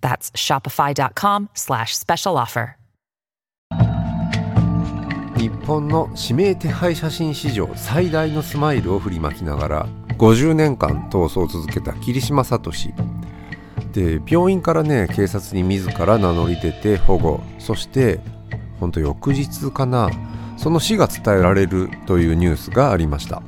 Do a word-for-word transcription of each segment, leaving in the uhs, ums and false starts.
That's shopify.com slash special offer.日本の指名手配写真史上最大のスマイルを振りまきながらごじゅうねんかん逃走を続けた桐島聡で、病院からね、警察に自ら名乗り出て保護、そしてほんと翌日かな、その死が伝えられるというニュースがありました。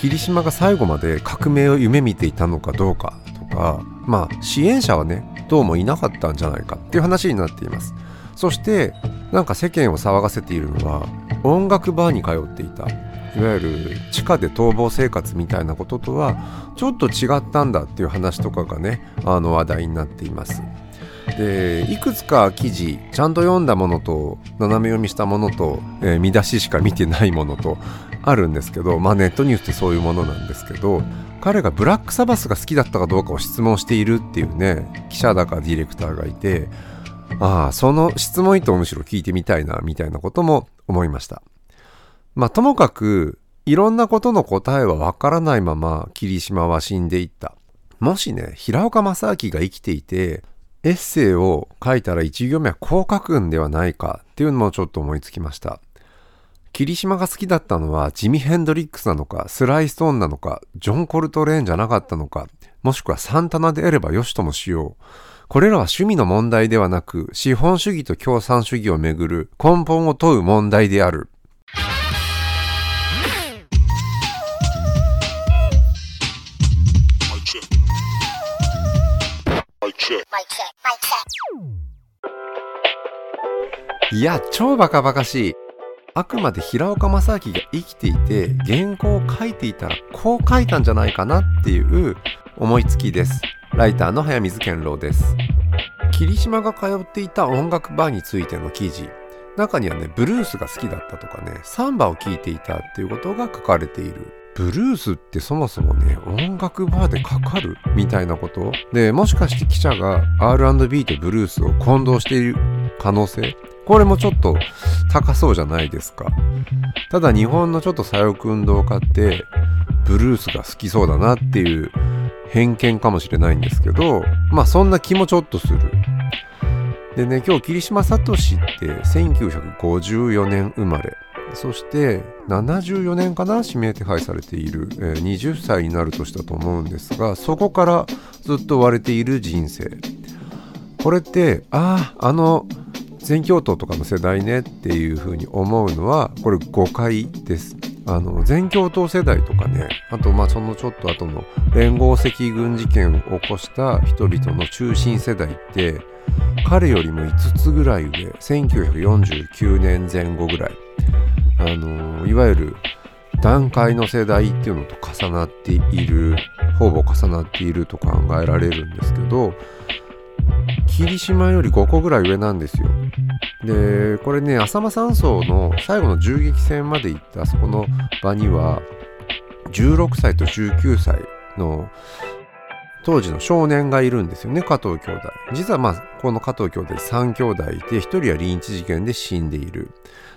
桐島が最後まで革命を夢見ていたのかどうかとか、まあ支援者はねどうもいなかったんじゃないかっていう話になっています。そしてなんか世間を騒がせているのは、音楽バーに通っていた、いわゆる地下で逃亡生活みたいなこととはちょっと違ったんだっていう話とかがね、あの話題になっています。で、いくつか記事、ちゃんと読んだものと斜め読みしたものと、えー、見出ししか見てないものとあるんですけど、まあネットニュースってそういうものなんですけど、彼がブラックサバスが好きだったかどうかを質問しているっていうね、記者だかディレクターがいて、ああ、その質問意図をむしろ聞いてみたいなみたいなことも思いました。まあともかくいろんなことの答えはわからないまま桐島は死んでいった。もしね、平岡正明が生きていてエッセイを書いたら一行目はこう書くんではないかっていうのもちょっと思いつきました。桐島が好きだったのはジミ・ヘンドリックスなのか、スライ・ストーンなのか、ジョン・コルトレーンじゃなかったのか、もしくはサンタナであればよしともしよう。これらは趣味の問題ではなく、資本主義と共産主義をめぐる根本を問う問題である。いや、超バカバカしい。あくまで平岡正明が生きていて原稿を書いていたらこう書いたんじゃないかなっていう思いつきです。ライターの早水健郎です。桐島が通っていた音楽バーについての記事、中にはねブルースが好きだったとかね、サンバを聴いていたっていうことが書かれている。ブルースってそもそもね音楽バーでかかるみたいなことで、もしかして記者が アールアンドビー とブルースを混同している可能性、これもちょっと高そうじゃないですか。ただ日本のちょっと左翼運動家ってブルースが好きそうだなっていう偏見かもしれないんですけど、まあそんな気もちょっとする。でね、今日桐島聡ってせんきゅうひゃくごじゅうよねん生まれ、そしてななじゅうよねんかな、指名手配されている、えー、はたちになる年だと思うんですが、そこからずっと追われている人生。これってああ、あの全教頭とかの世代ねっていうふうに思うのはこれ誤解です。あの全教頭世代とかね、あとまあそのちょっと後の連合赤軍事件を起こした人々の中心世代って彼よりもいつつぐらい上、せんきゅうひゃくよんじゅうきゅうねんぜんごぐらい、あのいわゆる団塊の世代っていうのと重なっている、ほぼ重なっていると考えられるんですけど、桐島よりごこぐらい上なんですよ。でこれね、浅間山荘の最後の銃撃戦まで行ったそこの場にはじゅうろくさいとじゅうきゅうさいの当時の少年がいるんですよね、加藤兄弟。実はまあこの加藤兄弟さん兄弟いて、ひとりはリンチ事件で死んでいる。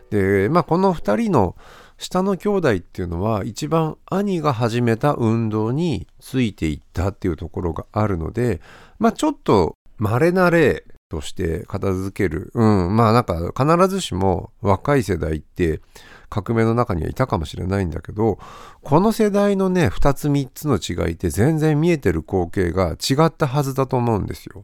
でまあこのふたりの下の兄弟っていうのは一番兄が始めた運動についていったっていうところがあるので、まあちょっと稀な例として片付ける、うん、まあなんか必ずしも若い世代って革命の中にはいたかもしれないんだけど、この世代のねふたつみっつの違いって全然見えてる光景が違ったはずだと思うんですよ。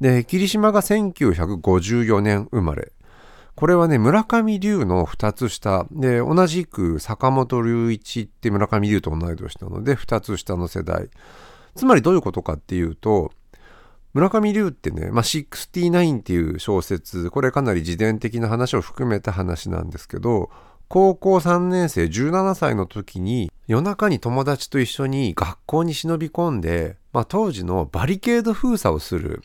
で霧島がせんきゅうひゃくごじゅうよねん生まれ、これはね村上龍のふたつ下で、同じく坂本龍一って村上龍と同い年なのでふたつ下の世代。つまりどういうことかっていうと、村上龍ってね、まあ、ろくじゅうきゅうっていう小説、これかなり自伝的な話を含めた話なんですけど、高校さんねん生じゅうななさいの時に夜中に友達と一緒に学校に忍び込んで、まあ、当時のバリケード封鎖をする。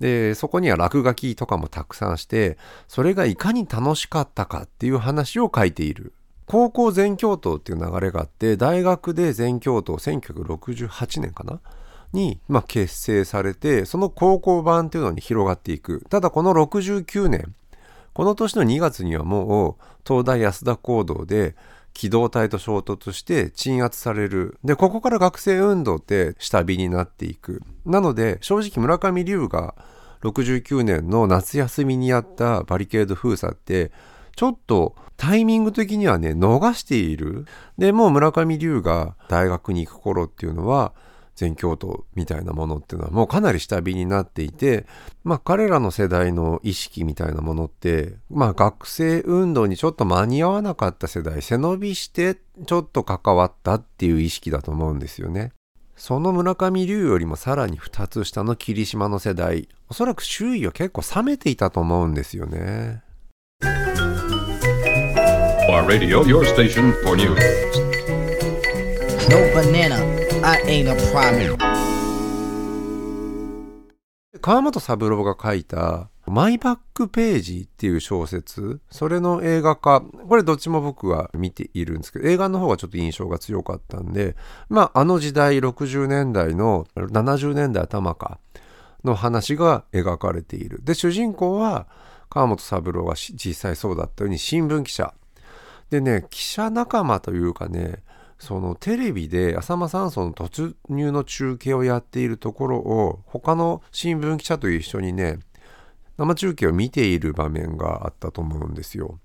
でそこには落書きとかもたくさんして、それがいかに楽しかったかっていう話を書いている。高校全共闘っていう流れがあって、大学で全共闘せんきゅうひゃくろくじゅうはちねんかなに、まあ、結成されて、その高校版っていうのに広がっていく。ただこのろくじゅうきゅうねん、この年のにがつにはもう東大安田講堂で機動隊と衝突して鎮圧される。でここから学生運動って下火になっていく。なので正直村上龍がろくじゅうきゅうねんの夏休みにやったバリケード封鎖ってちょっとタイミング的にはね逃している。でもう村上龍が大学に行く頃っていうのは全共闘みたいなものっていうのはもうかなり下火になっていて、まあ彼らの世代の意識みたいなものって、まあ学生運動にちょっと間に合わなかった世代、背伸びしてちょっと関わったっていう意識だと思うんですよね。その村上龍よりもさらにふたつ下の霧島の世代、おそらく周囲は結構冷めていたと思うんですよね。Our radio, your station for news. No banana.I ain't a problem. 川本三郎が書いたマイバックページっていう小説、それの映画化、これどっちも僕は見ているんですけど、映画の方がちょっと印象が強かったんで、まああの時代ろくじゅうねんだいのななじゅうねんだい頭かの話が描かれている。で主人公は川本三郎が実際そうだったように新聞記者でね、記者仲間というかね、そのテレビで浅間山荘の突入の中継をやっているところを他の新聞記者と一緒にね生中継を見ている場面があったと思うんですよ。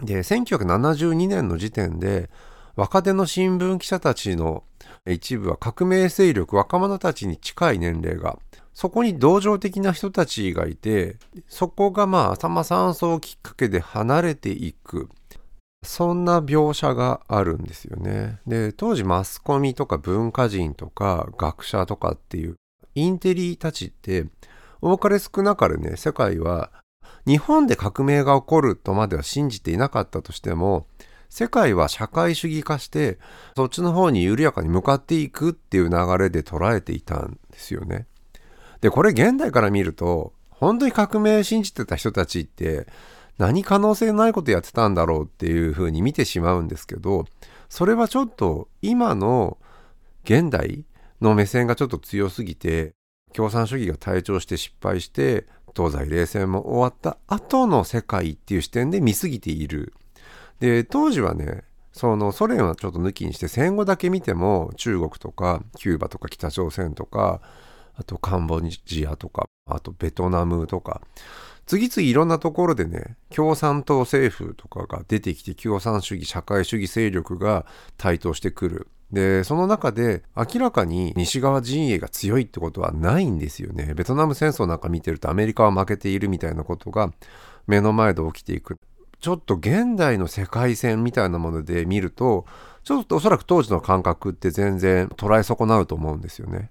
でせんきゅうひゃくななじゅうにねんの時点で若手の新聞記者たちの一部は革命勢力、若者たちに近い年齢が、そこに同情的な人たちがいて、そこがまあ浅間山荘をきっかけで離れていく、そんな描写があるんですよね。で当時マスコミとか文化人とか学者とかっていうインテリたちって多かれ少なかれね、世界は日本で革命が起こるとまでは信じていなかったとしても、世界は社会主義化してそっちの方に緩やかに向かっていくっていう流れで捉えていたんですよね。でこれ現代から見ると本当に革命信じてた人たちって何可能性ないことやってたんだろうっていう風に見てしまうんですけど、それはちょっと今の現代の目線がちょっと強すぎて、共産主義が退場して失敗して東西冷戦も終わった後の世界っていう視点で見すぎている。で当時はね、そのソ連はちょっと抜きにして戦後だけ見ても中国とかキューバとか北朝鮮とか、あとカンボジアとか、あとベトナムとか、次々いろんなところでね共産党政府とかが出てきて、共産主義社会主義勢力が台頭してくる。でその中で明らかに西側陣営が強いってことはないんですよね。ベトナム戦争なんか見てるとアメリカは負けているみたいなことが目の前で起きていく。ちょっと現代の世界線みたいなもので見ると、ちょっとおそらく当時の感覚って全然捉え損なうと思うんですよね。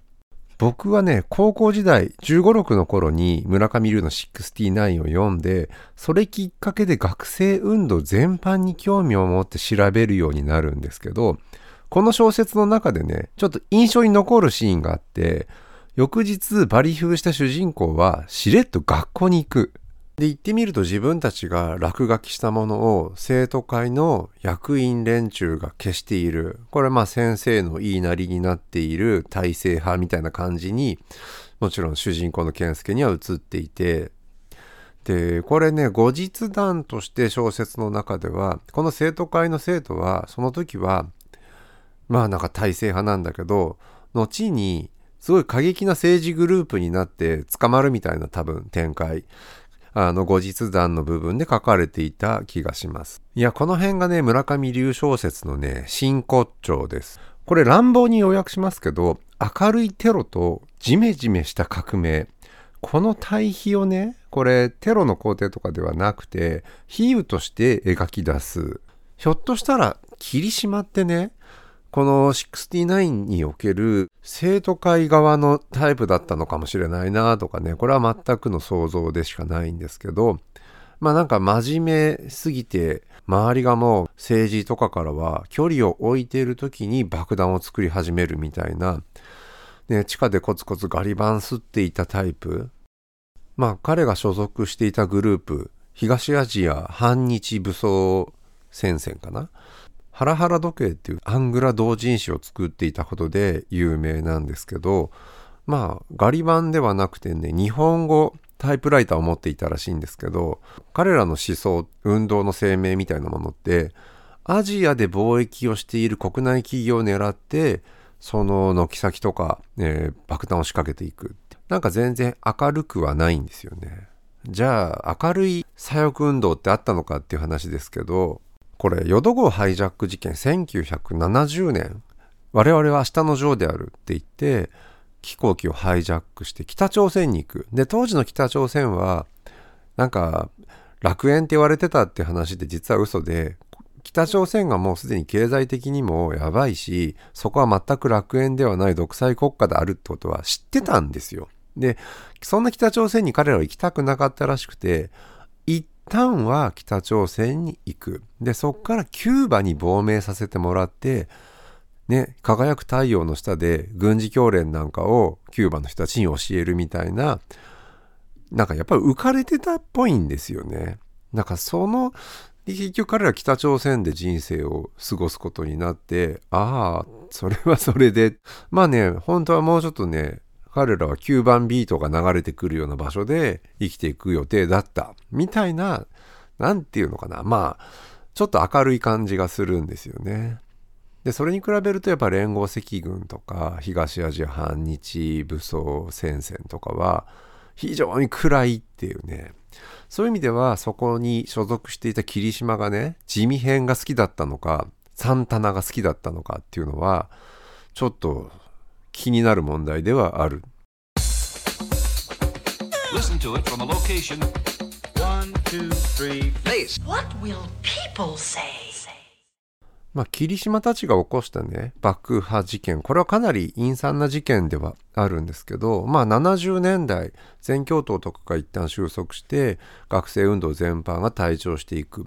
僕はね、高校時代じゅうご、ろくの頃に村上龍のろくじゅうきゅうを読んで、それきっかけで学生運動全般に興味を持って調べるようになるんですけど、この小説の中でね、ちょっと印象に残るシーンがあって、翌日バリ封した主人公はしれっと学校に行く。で行ってみると、自分たちが落書きしたものを生徒会の役員連中が消している。これはまあ先生の言いなりになっている体制派みたいな感じに、もちろん主人公の健介には映っていて、でこれね後日談として小説の中では、この生徒会の生徒はその時はまあなんか体制派なんだけど、後にすごい過激な政治グループになって捕まるみたいな多分展開、あの後日談の部分で書かれていた気がします。いやこの辺がね村上龍小説のね真骨頂です。これ乱暴に要約しますけど、明るいテロとジメジメした革命、この対比をね、これテロの工程とかではなくて比喩として描き出す。ひょっとしたら霧島ってね、このろくじゅうきゅうにおける生徒会側のタイプだったのかもしれないなとかね、これは全くの想像でしかないんですけど、まあなんか真面目すぎて周りがもう政治とかからは距離を置いている時に爆弾を作り始めるみたいな、ね、地下でコツコツガリバン吸っていたタイプ。まあ彼が所属していたグループ、東アジア反日武装戦線かな、ハラハラ時計っていうアングラ同人誌を作っていたことで有名なんですけど、まあガリ版ではなくてね、日本語タイプライターを持っていたらしいんですけど、彼らの思想、運動の声明みたいなものってアジアで貿易をしている国内企業を狙ってその軒先とか、えー、爆弾を仕掛けていく。なんか全然明るくはないんですよね。じゃあ明るい左翼運動ってあったのかっていう話ですけど、これ淀号ハイジャック事件せんきゅうひゃくななじゅうねん、我々は明日のジョーであるって言って飛行機をハイジャックして北朝鮮に行く。で当時の北朝鮮はなんか楽園って言われてたって話で実は嘘で、北朝鮮がもうすでに経済的にもやばいし、そこは全く楽園ではない独裁国家であるってことは知ってたんですよ。でそんな北朝鮮に彼らは行きたくなかったらしくて、行って一旦は北朝鮮に行く。でそっからキューバに亡命させてもらって、ね、輝く太陽の下で軍事教練なんかをキューバの人たちに教えるみたいな、なんかやっぱり浮かれてたっぽいんですよね。なんかその結局彼ら北朝鮮で人生を過ごすことになって、ああそれはそれで、まあね、本当はもうちょっとね、彼らはきゅうばんビートが流れてくるような場所で生きていく予定だったみたいな、なんていうのかな、まあちょっと明るい感じがするんですよね。でそれに比べるとやっぱ連合赤軍とか東アジア反日武装戦線とかは非常に暗いっていうね、そういう意味ではそこに所属していた霧島がね、地味編が好きだったのかサンタナが好きだったのかっていうのはちょっと気になる問題ではある。まあ霧島たちが起こしたね、爆破事件、これはかなり陰惨な事件ではあるんですけど、まあななじゅうねんだい全教頭とかが一旦収束して学生運動全般が退場していく。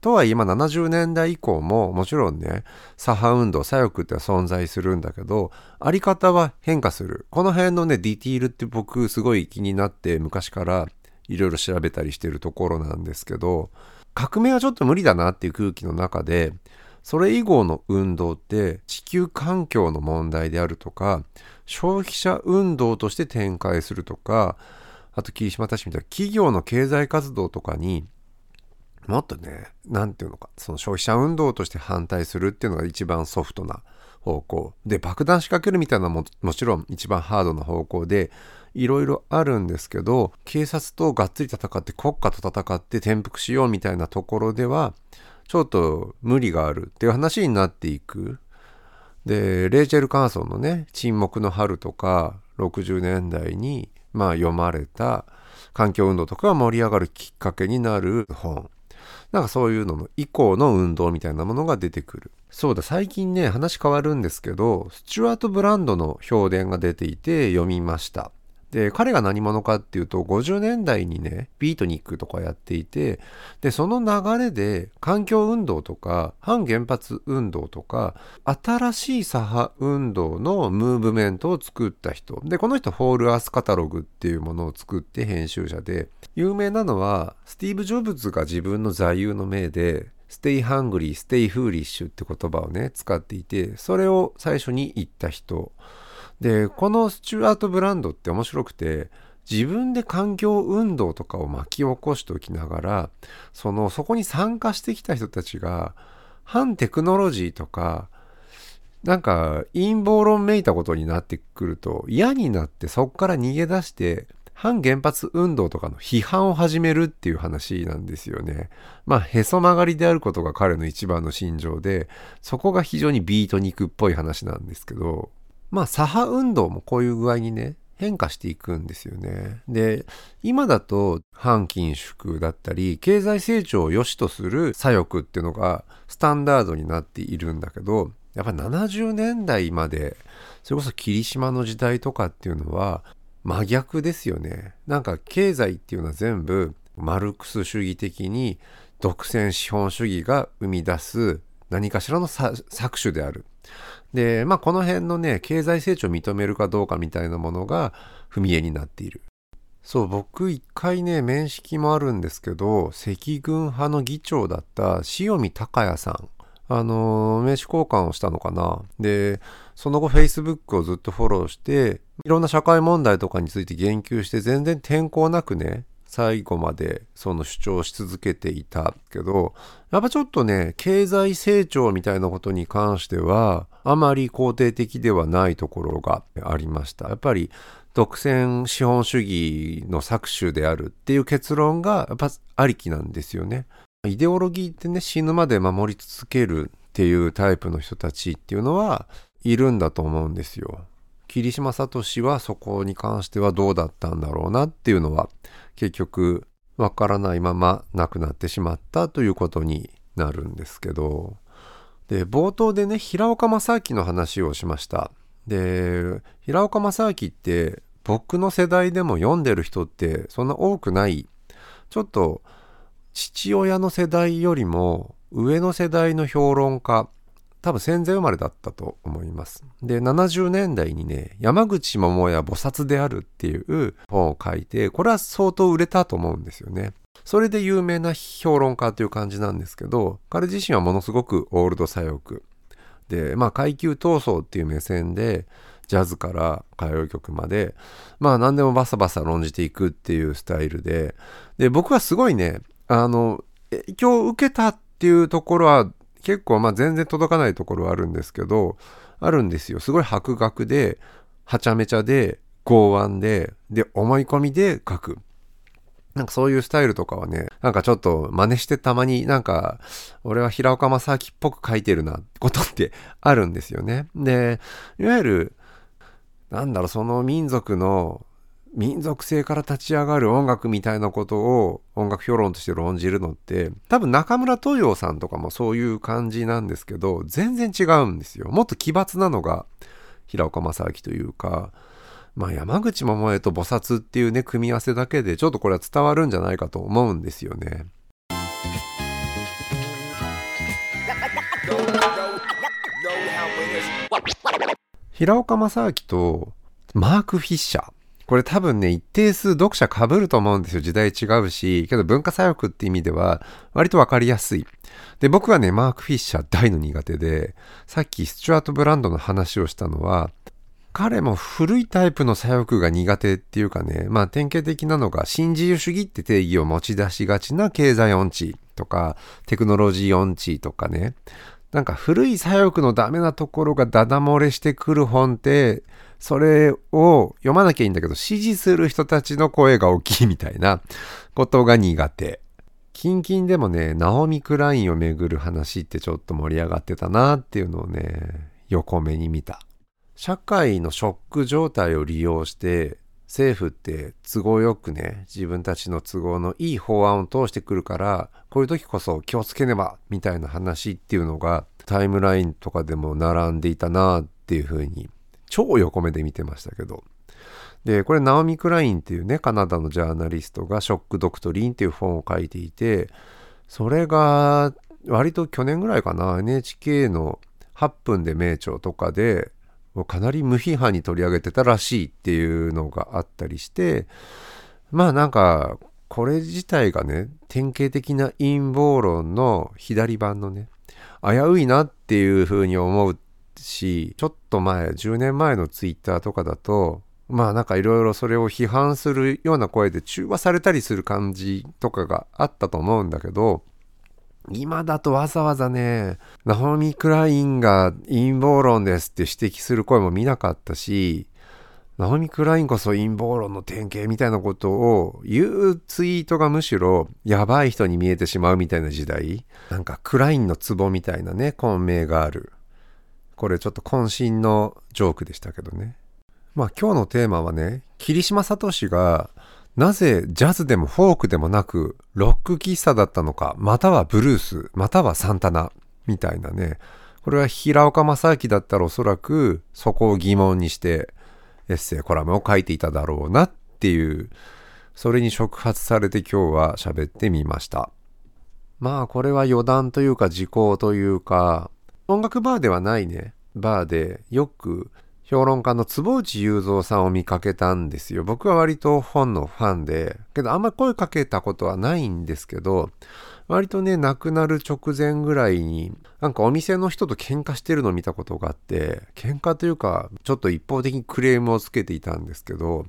とはいえ今ななじゅうねんだい以降ももちろんね、左派運動、左翼って存在するんだけど、あり方は変化する。この辺のねディティールって僕すごい気になって昔からいろいろ調べたりしてるところなんですけど、革命はちょっと無理だなっていう空気の中で、それ以後の運動って地球環境の問題であるとか、消費者運動として展開するとか、あと霧島たちみたいな企業の経済活動とかにもっとね、なんていうのか、その消費者運動として反対するっていうのが一番ソフトな方向で、爆弾仕掛けるみたいなのももちろん一番ハードな方向でいろいろあるんですけど、警察とがっつり戦って国家と戦って転覆しようみたいなところではちょっと無理があるっていう話になっていく。でレイチェル・カーソンのね、沈黙の春とかろくじゅうねんだいにまあ読まれた環境運動とかが盛り上がるきっかけになる本、なんかそういうのの以降の運動みたいなものが出てくる。そうだ、最近ね、話変わるんですけど、スチュワート・ブランドの評伝が出ていて読みました。で、彼が何者かっていうと、ごじゅうねんだいにね、ビートニックとかやっていて、で、その流れで環境運動とか、反原発運動とか、新しい左派運動のムーブメントを作った人。で、この人、ホール・アース・カタログっていうものを作って編集者で、有名なのは、スティーブ・ジョブズが自分の座右の銘で、Stay hungry, stay foolish って言葉をね、使っていて、それを最初に言った人。でこのスチュワート・ブランドって面白くて、自分で環境運動とかを巻き起こしておきながら、そのそこに参加してきた人たちが反テクノロジーとかなんか陰謀論めいたことになってくると嫌になって、そこから逃げ出して反原発運動とかの批判を始めるっていう話なんですよね。まあへそ曲がりであることが彼の一番の心情で、そこが非常にビートニックっぽい話なんですけど、まあ左派運動もこういう具合にね、変化していくんですよね。で、今だと反緊縮だったり経済成長を良しとする左翼っていうのがスタンダードになっているんだけど、やっぱりななじゅうねんだいまで、それこそ霧島の時代とかっていうのは真逆ですよね。なんか経済っていうのは全部マルクス主義的に独占資本主義が生み出す何かしらの搾取である。で、まあこの辺のね、経済成長を認めるかどうかみたいなものが踏み絵になっている。そう、僕一回ね、面識もあるんですけど、赤軍派の議長だった塩見隆也さん。あの名刺交換をしたのかな。で、その後 Facebook をずっとフォローして、いろんな社会問題とかについて言及して、全然転校なくね、最後までその主張し続けていたけど、やっぱちょっとね、経済成長みたいなことに関しては、あまり肯定的ではないところがありました。やっぱり独占資本主義の搾取であるっていう結論がやっぱありきなんですよね。イデオロギーってね、死ぬまで守り続けるっていうタイプの人たちっていうのはいるんだと思うんですよ。桐島聡はそこに関してはどうだったんだろうなっていうのは結局わからないまま亡くなってしまったということになるんですけど、で冒頭でね、平岡正明の話をしました。で、平岡正明って僕の世代でも読んでる人ってそんな多くない、ちょっと父親の世代よりも上の世代の評論家、多分戦前生まれだったと思います。で、ななじゅうねんだいにね、山口百恵菩薩であるっていう本を書いて、これは相当売れたと思うんですよね。それで有名な評論家という感じなんですけど、彼自身はものすごくオールド左翼。で、まあ階級闘争っていう目線で、ジャズから歌謡曲まで、まあ何でもバサバサ論じていくっていうスタイルで、で、僕はすごいね、あの影響を受けたっていうところは結構、まあ全然届かないところはあるんですけど、あるんですよ。すごい博学で、はちゃめちゃで、剛腕で、で、思い込みで書く。なんかそういうスタイルとかはね、なんかちょっと真似してたまになんか、俺は平岡正明っぽく書いてるな、ことってあるんですよね。で、いわゆる、なんだろう、その民族の、民族性から立ち上がる音楽みたいなことを音楽評論として論じるのって、多分中村東洋さんとかもそういう感じなんですけど、全然違うんですよ。もっと奇抜なのが平岡正明というか、まあ山口百恵と菩薩っていうね、組み合わせだけでちょっとこれは伝わるんじゃないかと思うんですよね。平岡正明とマーク・フィッシャー、これ多分ね、一定数読者被ると思うんですよ。時代違うし、けど文化左翼って意味では割とわかりやすい。で、僕はね、マーク・フィッシャー大の苦手で、さっきスチュアート・ブランドの話をしたのは、彼も古いタイプの左翼が苦手っていうかね、まあ典型的なのが新自由主義って定義を持ち出しがちな経済音痴とか、テクノロジー音痴とかね、なんか古い左翼のダメなところがダダ漏れしてくる本って、それを読まなきゃいいんだけど、支持する人たちの声が大きいみたいなことが苦手。キンキンでもね、ナオミ・クラインをめぐる話ってちょっと盛り上がってたなっていうのをね、横目に見た。社会のショック状態を利用して政府って都合よくね、自分たちの都合のいい法案を通してくるから、こういう時こそ気をつけねばみたいな話っていうのがタイムラインとかでも並んでいたなっていうふうに超横目で見てましたけど、でこれナオミ・クラインっていうね、カナダのジャーナリストがショック・ドクトリンっていう本を書いていて、それが割と去年ぐらいかな、 エヌエイチケー のはっぷんで名著とかでかなり無批判に取り上げてたらしいっていうのがあったりして、まあなんかこれ自体がね、典型的な陰謀論の左版のね、危ういなっていうふうに思うし、ちょっと前じゅうねんまえのツイッターとかだと、まあなんかいろいろそれを批判するような声で中和されたりする感じとかがあったと思うんだけど、今だとわざわざね、ナオミ・クラインが陰謀論ですって指摘する声も見なかったし、ナオミ・クラインこそ陰謀論の典型みたいなことを言うツイートがむしろやばい人に見えてしまうみたいな時代、なんかクラインの壺みたいなね、混迷がある。これちょっと渾身のジョークでしたけどね。まあ今日のテーマはね、桐島聡がなぜジャズでもフォークでもなくロック喫茶だったのか、またはブルース、またはサンタナみたいなね、これは平岡正明だったらおそらくそこを疑問にしてエッセイコラムを書いていただろうなっていう、それに触発されて今日は喋ってみました。まあこれは余談というか時効というか、音楽バーではないね、バーでよく評論家の坪内雄三さんを見かけたんですよ。僕は割と本のファンで、けどあんまり声かけたことはないんですけど、割とね、亡くなる直前ぐらいになんかお店の人と喧嘩してるのを見たことがあって、喧嘩というかちょっと一方的にクレームをつけていたんですけど、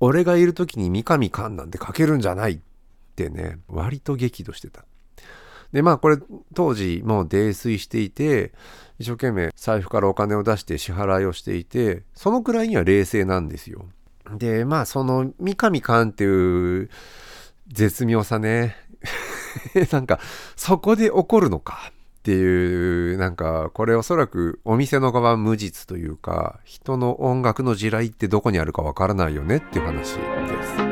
俺がいる時に三上寛なんて書けるんじゃないってね、割と激怒してた。でまあこれ当時もう泥酔していて、一生懸命財布からお金を出して支払いをしていて、そのくらいには冷静なんですよ。でまあその三上寛っていう絶妙さねなんかそこで怒るのかっていう、なんかこれおそらくお店の側は無実というか、人の音楽の地雷ってどこにあるかわからないよねっていう話です。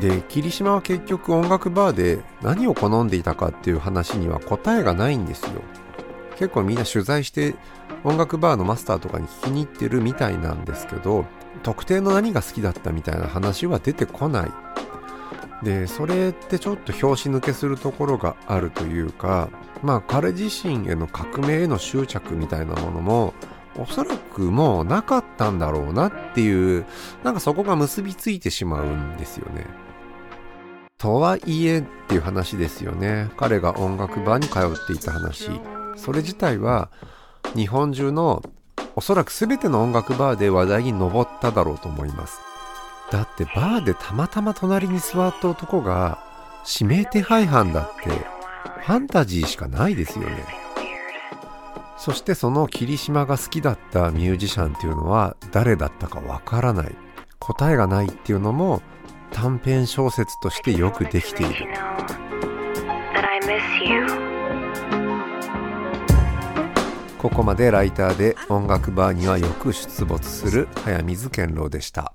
で霧島は結局音楽バーで何を好んでいたかっていう話には答えがないんですよ。結構みんな取材して音楽バーのマスターとかに聞きに行ってるみたいなんですけど、特定の何が好きだったみたいな話は出てこない。でそれってちょっと拍子抜けするところがあるというか、まあ彼自身への革命への執着みたいなものもおそらくもうなかったんだろうなっていう、なんかそこが結びついてしまうんですよね。とはいえっていう話ですよね。彼が音楽バーに通っていた話、それ自体は日本中のおそらく全ての音楽バーで話題に上っただろうと思います。だってバーでたまたま隣に座った男が指名手配犯だってファンタジーしかないですよね。そしてその霧島が好きだったミュージシャンっていうのは誰だったかわからない、答えがないっていうのも短編小説としてよくできている。ここまでライターで音楽バーにはよく出没する早水健郎でした。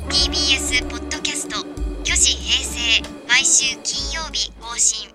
ービーエス ポッドキャスト「巨子平成」毎週金曜日更新。